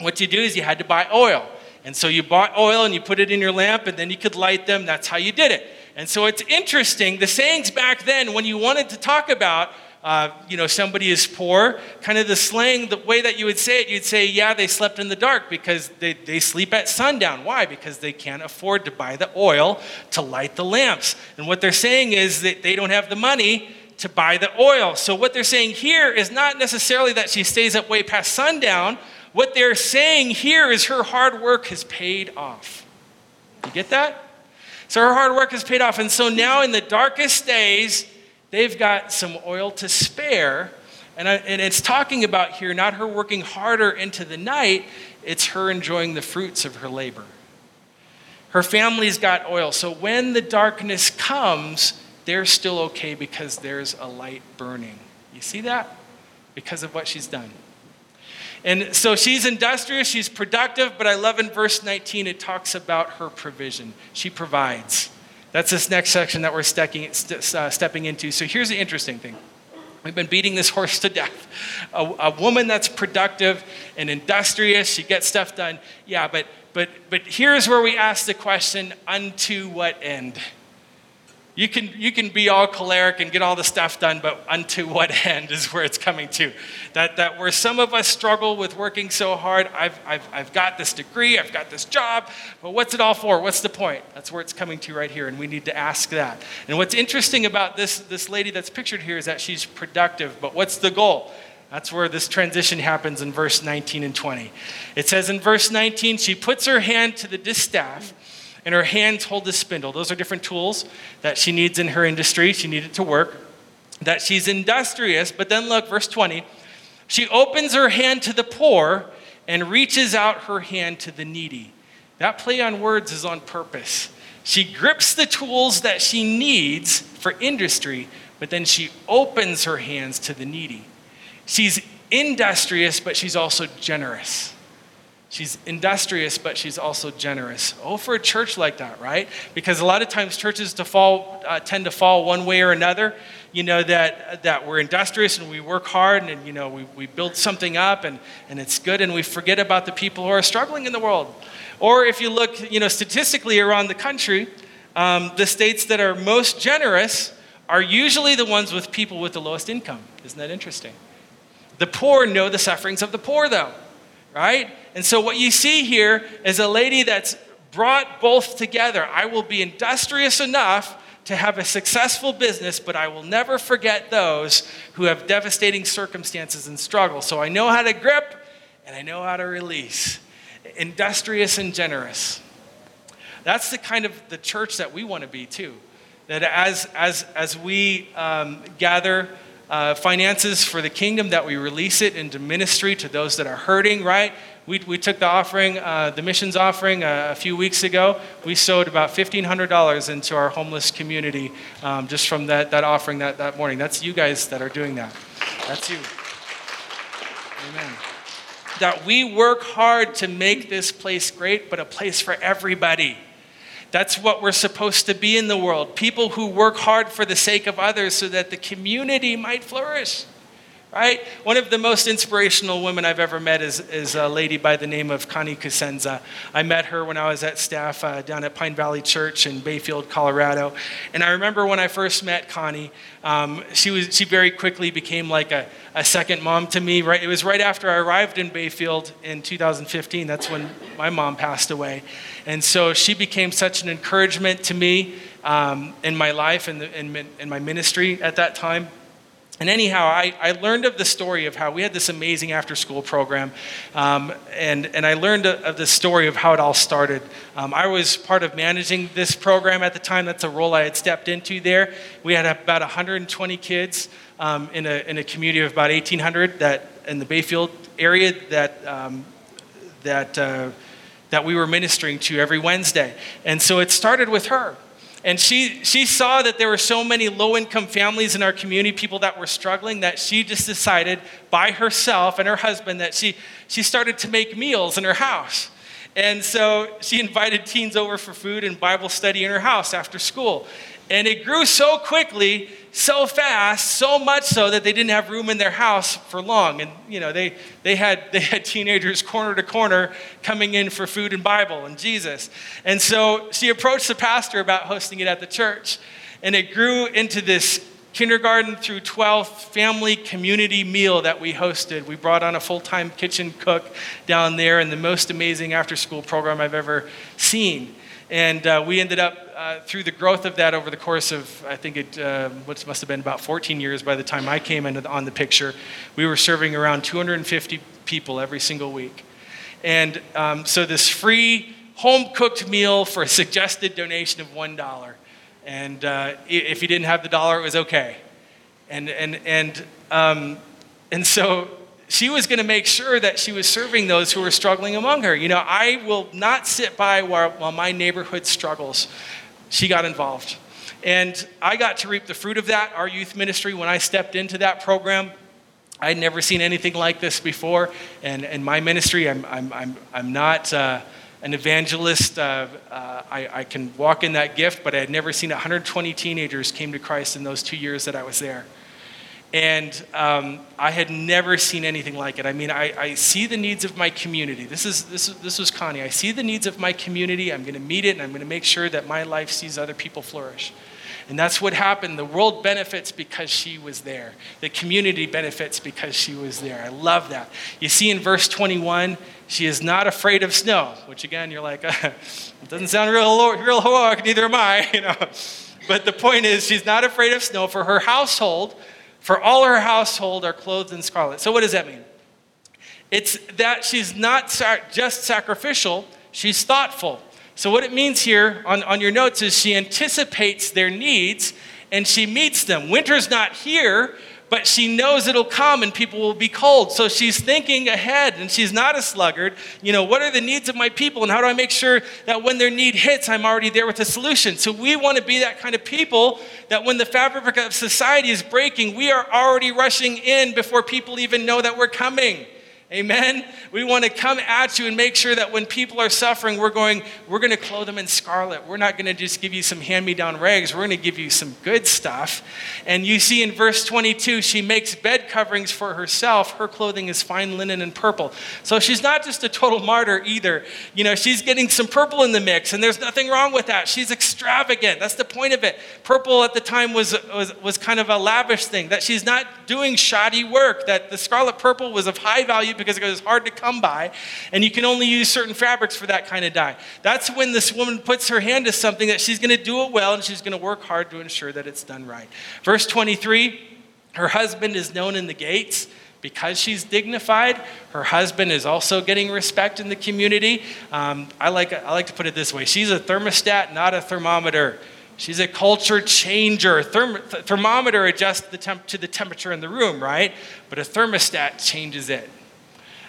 What you do is you had to buy oil. And so you bought oil and you put it in your lamp, and then you could light them. That's how you did it. And so it's interesting. The sayings back then, when you wanted to talk about uh, you know, somebody is poor, kind of the slang, the way that you would say it, you'd say, yeah, they slept in the dark because they, they sleep at sundown. Why? Because they can't afford to buy the oil to light the lamps. And what they're saying is that they don't have the money to buy the oil. So what they're saying here is not necessarily that she stays up way past sundown. What they're saying here is her hard work has paid off. You get that? So her hard work has paid off. And so now in the darkest days, they've got some oil to spare. And, I, and it's talking about here, not her working harder into the night. It's her enjoying the fruits of her labor. Her family's got oil. So when the darkness comes, they're still okay because there's a light burning. You see that? Because of what she's done. And so she's industrious, she's productive, but I love in verse nineteen, it talks about her provision. She provides. That's this next section that we're stacking, st- uh, stepping into. So here's the interesting thing. We've been beating this horse to death. A, a woman that's productive and industrious, she gets stuff done. Yeah, but but but here's where we ask the question, unto what end? You can you can be all choleric and get all the stuff done, but unto what end is where it's coming to. That that where some of us struggle with working so hard, I've I've I've got this degree, I've got this job, but what's it all for? What's the point? That's where it's coming to right here, and we need to ask that. And what's interesting about this this lady that's pictured here is that she's productive, but what's the goal? That's where this transition happens in verse nineteen and twenty. It says in verse nineteen, she puts her hand to the distaff, and her hands hold the spindle. Those are different tools that she needs in her industry. She needed to work. That she's industrious. But then look, verse twenty. She opens her hand to the poor and reaches out her hand to the needy. That play on words is on purpose. She grips the tools that she needs for industry, but then she opens her hands to the needy. She's industrious, but she's also generous. She's industrious, but she's also generous. Oh, for a church like that, right? Because a lot of times churches to fall, uh, tend to fall one way or another. You know, that that we're industrious and we work hard and, you know, we, we build something up and, and it's good and we forget about the people who are struggling in the world. Or if you look, you know, statistically around the country, um, the states that are most generous are usually the ones with people with the lowest income. Isn't that interesting? The poor know the sufferings of the poor, though, right? And so what you see here is a lady that's brought both together. I will be industrious enough to have a successful business, but I will never forget those who have devastating circumstances and struggle. So I know how to grip and I know how to release. Industrious and generous. That's the kind of the church that we want to be too. That as as as we um, gather uh, finances for the kingdom, that we release it into ministry to those that are hurting, right? We we took the offering, uh, the missions offering, uh, a few weeks ago. We sowed about fifteen hundred dollars into our homeless community um, just from that, that offering that, that morning. That's you guys that are doing that. That's you. Amen. That we work hard to make this place great, but a place for everybody. That's what we're supposed to be in the world. People who work hard for the sake of others so that the community might flourish. Right? One of the most inspirational women I've ever met is, is a lady by the name of Connie Kusenza. I met her when I was at staff uh, down at Pine Valley Church in Bayfield, Colorado. And I remember when I first met Connie, um, she was she very quickly became like a, a second mom to me. Right? It was right after I arrived in Bayfield in two thousand fifteen. That's when my mom passed away. And so she became such an encouragement to me um, in my life and in, in, in my ministry at that time. And anyhow, I, I learned of the story of how we had this amazing after-school program, um, and, and I learned of the story of how it all started. Um, I was part of managing this program at the time. That's a role I had stepped into there. We had about one hundred twenty kids um, in a in a community of about eighteen hundred that in the Bayfield area that um, that uh, that we were ministering to every Wednesday. And so it started with her. And she she saw that there were so many low-income families in our community, people that were struggling, that she just decided by herself and her husband that she she started to make meals in her house. And so she invited teens over for food and Bible study in her house after school. And it grew so quickly, so fast, so much so that they didn't have room in their house for long. And, you know, they they had they had teenagers corner to corner coming in for food and Bible and Jesus. And so she approached the pastor about hosting it at the church. And it grew into this kindergarten through twelfth family community meal that we hosted. We brought on a full-time kitchen cook down there and the most amazing after-school program I've ever seen. And uh, we ended up, uh, through the growth of that over the course of, I think it uh, what must have been about fourteen years by the time I came into the, on the picture, we were serving around two hundred fifty people every single week. And um, so this free home-cooked meal for a suggested donation of one dollar. And uh, if you didn't have the dollar, it was okay. And and and um, and so she was going to make sure that she was serving those who were struggling among her. You know, I will not sit by while, while my neighborhood struggles. She got involved. And I got to reap the fruit of that. Our youth ministry, when I stepped into that program, I'd never seen anything like this before. And in my ministry, I'm I'm I'm I'm not uh, an evangelist. Uh, uh, I, I can walk in that gift, but I had never seen one hundred twenty teenagers came to Christ in those two years that I was there. And um, I had never seen anything like it. I mean, I, I see the needs of my community. This is this is this was Connie. I see the needs of my community. I'm going to meet it, and I'm going to make sure that my life sees other people flourish. And that's what happened. The world benefits because she was there. The community benefits because she was there. I love that. You see in verse twenty-one, she is not afraid of snow. Which again, you're like, uh, it doesn't sound real, real heroic. Neither am I, you know. But the point is, she's not afraid of snow for her household. For all her household are clothed in scarlet. So what does that mean? It's that she's not sac- just sacrificial, she's thoughtful. So what it means here on, on your notes is she anticipates their needs and she meets them. Winter's not here, but she knows it'll come and people will be cold. So she's thinking ahead and she's not a sluggard. You know, what are the needs of my people and how do I make sure that when their need hits, I'm already there with a solution? So we want to be that kind of people that when the fabric of society is breaking, we are already rushing in before people even know that we're coming. Amen? We want to come at you and make sure that when people are suffering, we're going, we're going to clothe them in scarlet. We're not going to just give you some hand-me-down rags. We're going to give you some good stuff. And you see in verse twenty-two, she makes bed coverings for herself. Her clothing is fine linen and purple. So she's not just a total martyr either. You know, she's getting some purple in the mix, and there's nothing wrong with that. She's extravagant. That's the point of it. Purple at the time was, was, was kind of a lavish thing, that she's not doing shoddy work, that the scarlet purple was of high value because it was hard to come by, and you can only use certain fabrics for that kind of dye. That's when this woman puts her hand to something that she's going to do it well, and she's going to work hard to ensure that it's done right. Verse twenty-three, her husband is known in the gates. Because she's dignified, her husband is also getting respect in the community. Um, I like I like to put it this way. She's a thermostat, not a thermometer. She's a culture changer. Therm- th- thermometer adjusts the temp- to the temperature in the room, right? But a thermostat changes it.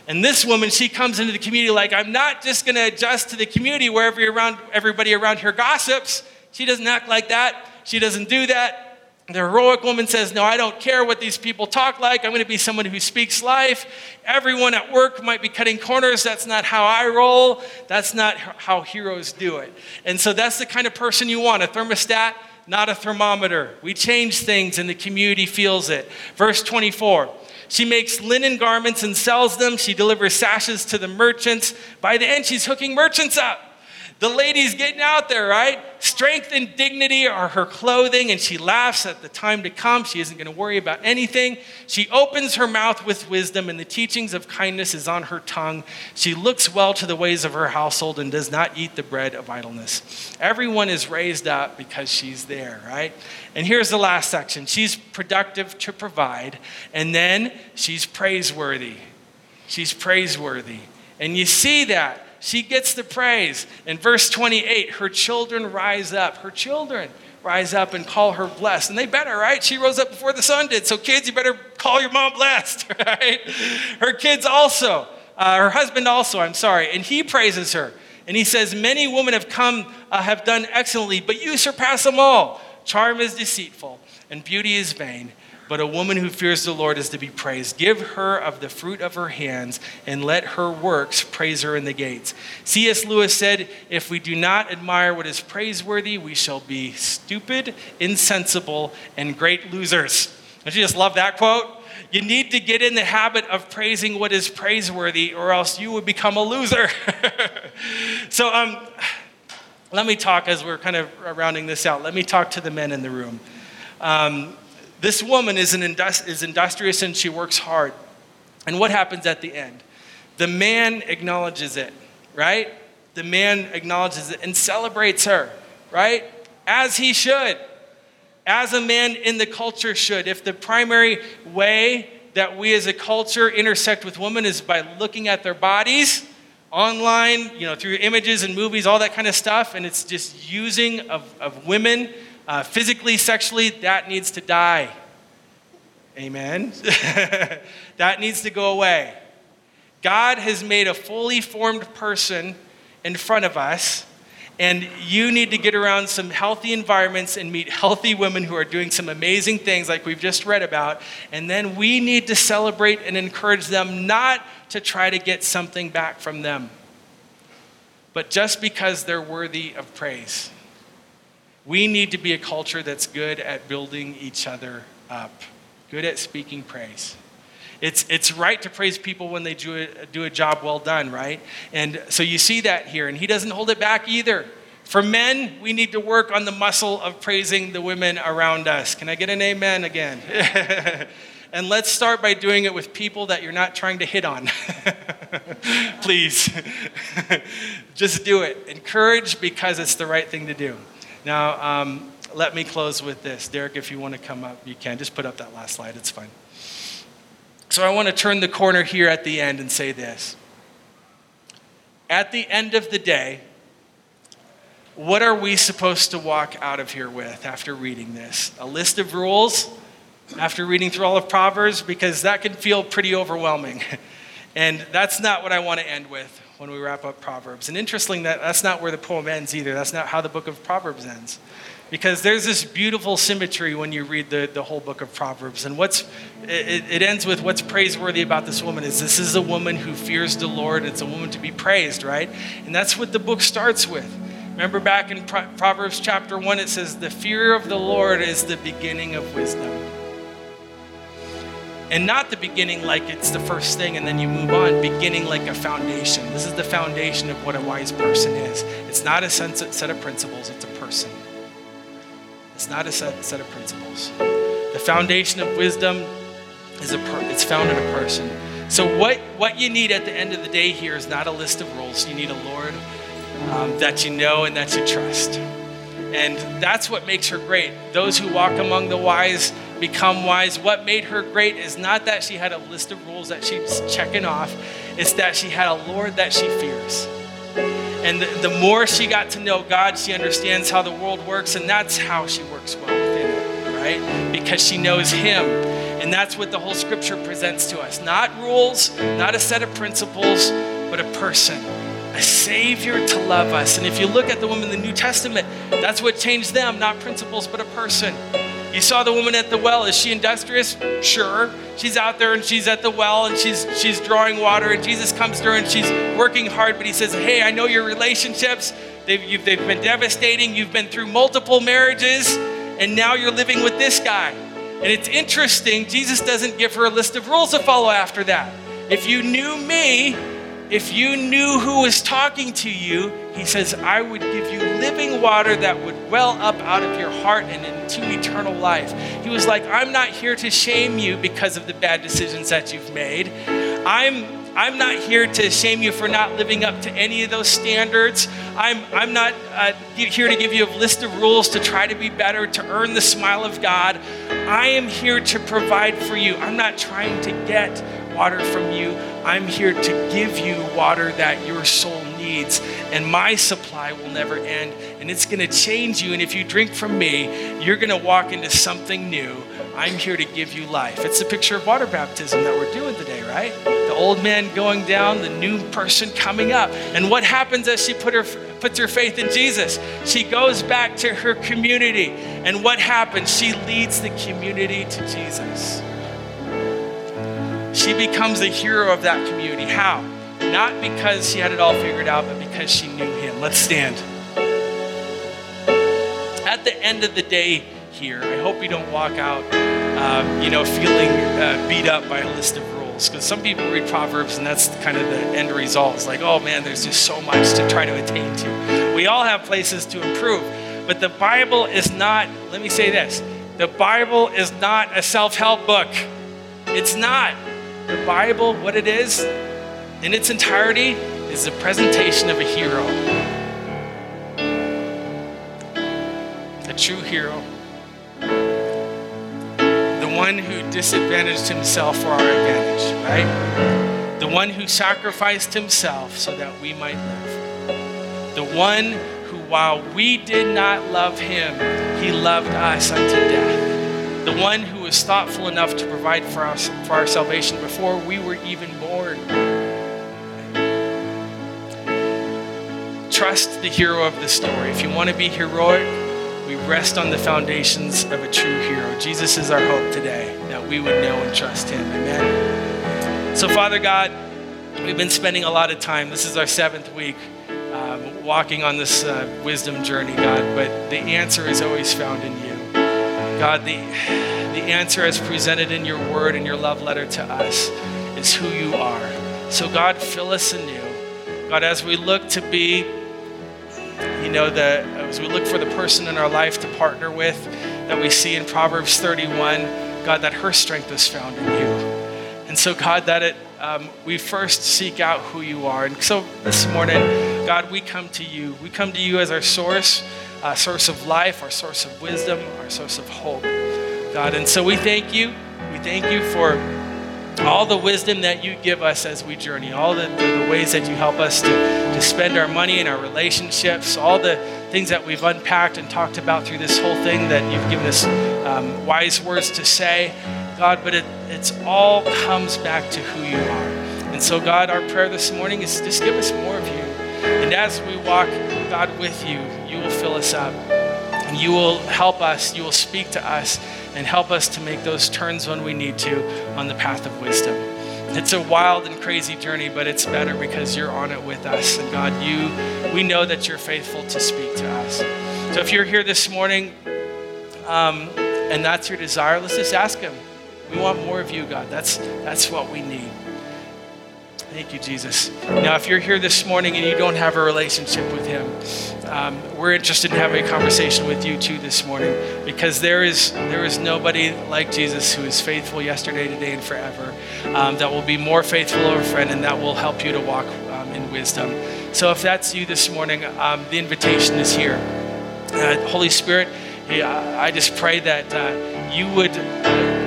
And this woman, she comes into the community like, I'm not just going to adjust to the community where every around, everybody around here gossips. She doesn't act like that. She doesn't do that. The heroic woman says, no, I don't care what these people talk like. I'm going to be someone who speaks life. Everyone at work might be cutting corners. That's not how I roll. That's not how heroes do it. And so that's the kind of person you want, a thermostat, not a thermometer. We change things and the community feels it. Verse twenty-four. She makes linen garments and sells them. She delivers sashes to the merchants. By the end, she's hooking merchants up. The lady's getting out there, right? Strength and dignity are her clothing, and she laughs at the time to come. She isn't going to worry about anything. She opens her mouth with wisdom, and the teachings of kindness is on her tongue. She looks well to the ways of her household and does not eat the bread of idleness. Everyone is raised up because she's there, right? And here's the last section. She's productive to provide, and then she's praiseworthy. She's praiseworthy. And you see that. She gets the praise. In verse twenty-eight, her children rise up. Her children rise up and call her blessed. And they better, right? She rose up before the sun did. So kids, you better call your mom blessed, right? Her kids also, uh, her husband also, I'm sorry. And he praises her. And he says, many women have come, uh, have done excellently, but you surpass them all. Charm is deceitful and beauty is vain. But a woman who fears the Lord is to be praised. Give her of the fruit of her hands, and let her works praise her in the gates. C S Lewis said, if we do not admire what is praiseworthy, we shall be stupid, insensible, and great losers. Don't you just love that quote? You need to get in the habit of praising what is praiseworthy, or else you would become a loser. So um, let me talk, as we're kind of rounding this out, let me talk to the men in the room. Um, This woman is, an industri- is industrious and she works hard. And what happens at the end? The man acknowledges it, right? The man acknowledges it and celebrates her, right? As he should, as a man in the culture should. If the primary way that we as a culture intersect with women is by looking at their bodies online, you know, through images and movies, all that kind of stuff, and it's just using of, of women uh, physically, sexually, that needs to die. Amen. That needs to go away. God has made a fully formed person in front of us, and you need to get around some healthy environments and meet healthy women who are doing some amazing things like we've just read about. And then we need to celebrate and encourage them, not to try to get something back from them, but just because they're worthy of praise. We need to be a culture that's good at building each other up, good at speaking praise. It's it's right to praise people when they do a, do a job well done, right? And so you see that here, and he doesn't hold it back either. For men, we need to work on the muscle of praising the women around us. Can I get an amen again? And let's start by doing it with people that you're not trying to hit on. Please. Just do it. Encourage because it's the right thing to do. Now, um, let me close with this. Derek, if you want to come up, you can. Just put up that last slide. It's fine. So I want to turn the corner here at the end and say this. At the end of the day, what are we supposed to walk out of here with after reading this? A list of rules after reading through all of Proverbs? Because that can feel pretty overwhelming. And that's not what I want to end with when we wrap up Proverbs. And interestingly, that, that's not where the poem ends either. That's not how the book of Proverbs ends. Because there's this beautiful symmetry when you read the, the whole book of Proverbs. And what's it, it ends with what's praiseworthy about this woman is this is a woman who fears the Lord. It's a woman to be praised, right? And that's what the book starts with. Remember back in Pro- Proverbs chapter one, it says, the fear of the Lord is the beginning of wisdom. And not the beginning like it's the first thing and then you move on, beginning like a foundation. This is the foundation of what a wise person is. It's not a set of principles, it's a person. It's not a set, set of principles. The foundation of wisdom is a per, it's found in a person. So what, what you need at the end of the day here is not a list of rules. You need a Lord um, that you know and that you trust. And that's what makes her great. Those who walk among the wise become wise. What made her great is not that she had a list of rules that she was checking off. It's that she had a Lord that she fears. And the, the more she got to know God, she understands how the world works, and that's how she works well within it, right? Because she knows Him. And that's what the whole scripture presents to us. Not rules, not a set of principles, but a person, a Savior to love us. And if you look at the woman in the New Testament, that's what changed them, not principles, but a person. You saw the woman at the well. Is she industrious? Sure. She's out there and she's at the well and she's she's drawing water and Jesus comes through and she's working hard, but he says, hey, I know your relationships. They've, you've, they've been devastating. You've been through multiple marriages and now you're living with this guy. And it's interesting, Jesus doesn't give her a list of rules to follow after that. If you knew me, if you knew who was talking to you, he says, I would give you living water that would well up out of your heart and into eternal life. He was like, I'm not here to shame you because of the bad decisions that you've made. I'm I'm not here to shame you for not living up to any of those standards. I'm I'm not uh, here to give you a list of rules to try to be better, to earn the smile of God. I am here to provide for you. I'm not trying to get water from you. I'm here to give you water that your soul needs, and my supply will never end, and it's going to change you. And if you drink from me, you're going to walk into something new. I'm here to give you life. It's the picture of water baptism that we're doing today, right? The old man going down, the new person coming up. And what happens as she put her puts her faith in Jesus? She goes back to her community, and what happens? She leads the community to Jesus. She becomes the hero of that community. How? Not because she had it all figured out, but because she knew him. Let's stand. At the end of the day here, I hope you don't walk out, um, you know, feeling uh, beat up by a list of rules. Because some people read Proverbs and that's kind of the end result. It's like, oh man, there's just so much to try to attain to. We all have places to improve. But the Bible is not, let me say this, The Bible is not a self-help book. It's not. The Bible, what it is, in its entirety, is the presentation of a hero. A true hero. The one who disadvantaged himself for our advantage, right? The one who sacrificed himself so that we might live. The one who, while we did not love him, he loved us unto death. The one who was thoughtful enough to provide for us, for our salvation before we were even born. Trust the hero of the story. If you want to be heroic, we rest on the foundations of a true hero. Jesus is our hope today, that we would know and trust him. Amen. So, Father God, we've been spending a lot of time. This is our seventh week um, walking on this uh, wisdom journey, God. But the answer is always found in you. God, the, the answer as presented in your word and your love letter to us is who you are. So, God, fill us anew. God, as we look to be You know, the, as we look for the person in our life to partner with that we see in Proverbs thirty-one, God, that her strength is found in you. And so, God, that it um, we first seek out who you are. And so this morning, God, we come to you. We come to you as our source, our source of life, our source of wisdom, our source of hope, God. And so we thank you. We thank you for all the wisdom that you give us as we journey, all the, the, the ways that you help us to, to spend our money and our relationships, all the things that we've unpacked and talked about through this whole thing that you've given us um, wise words to say, God, but it it's all comes back to who you are. And so, God, our prayer this morning is just give us more of you. And as we walk, God, with you, you will fill us up. And you will help us, you will speak to us, and help us to make those turns when we need to on the path of wisdom. It's a wild and crazy journey, but it's better because you're on it with us. And God, you, we know that you're faithful to speak to us. So if you're here this morning um, and that's your desire, let's just ask him. We want more of you, God. That's, that's what we need. Thank you, Jesus. Now, if you're here this morning and you don't have a relationship with him, um, we're interested in having a conversation with you too this morning, because there is there is nobody like Jesus who is faithful yesterday, today, and forever, um, that will be more faithful of a friend and that will help you to walk um, in wisdom. So if that's you this morning, um, the invitation is here. Uh, Holy Spirit, I just pray that uh, you would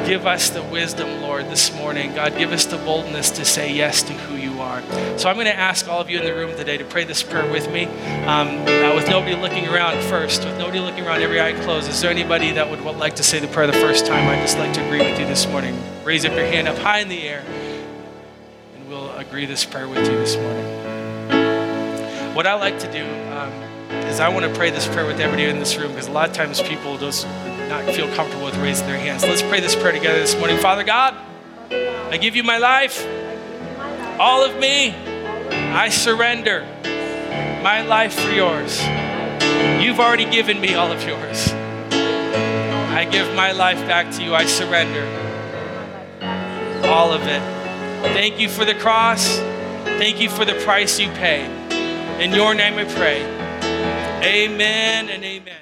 give us the wisdom, Lord, this morning. God, give us the boldness to say yes to who you are. So I'm going to ask all of you in the room today to pray this prayer with me, um, uh, with nobody looking around first, with nobody looking around, every eye closed. Is there anybody that would, would like to say the prayer the first time? I'd just like to agree with you this morning. Raise up your hand up high in the air, and we'll agree this prayer with you this morning. What I like to do um, is I want to pray this prayer with everybody in this room, because a lot of times people just not feel comfortable with raising their hands. Let's pray this prayer together this morning. Father God, I give you my life. All of me, I surrender my life for yours. You've already given me all of yours. I give my life back to you. I surrender all of it. Thank you for the cross. Thank you for the price you paid. In your name I pray. Amen and amen.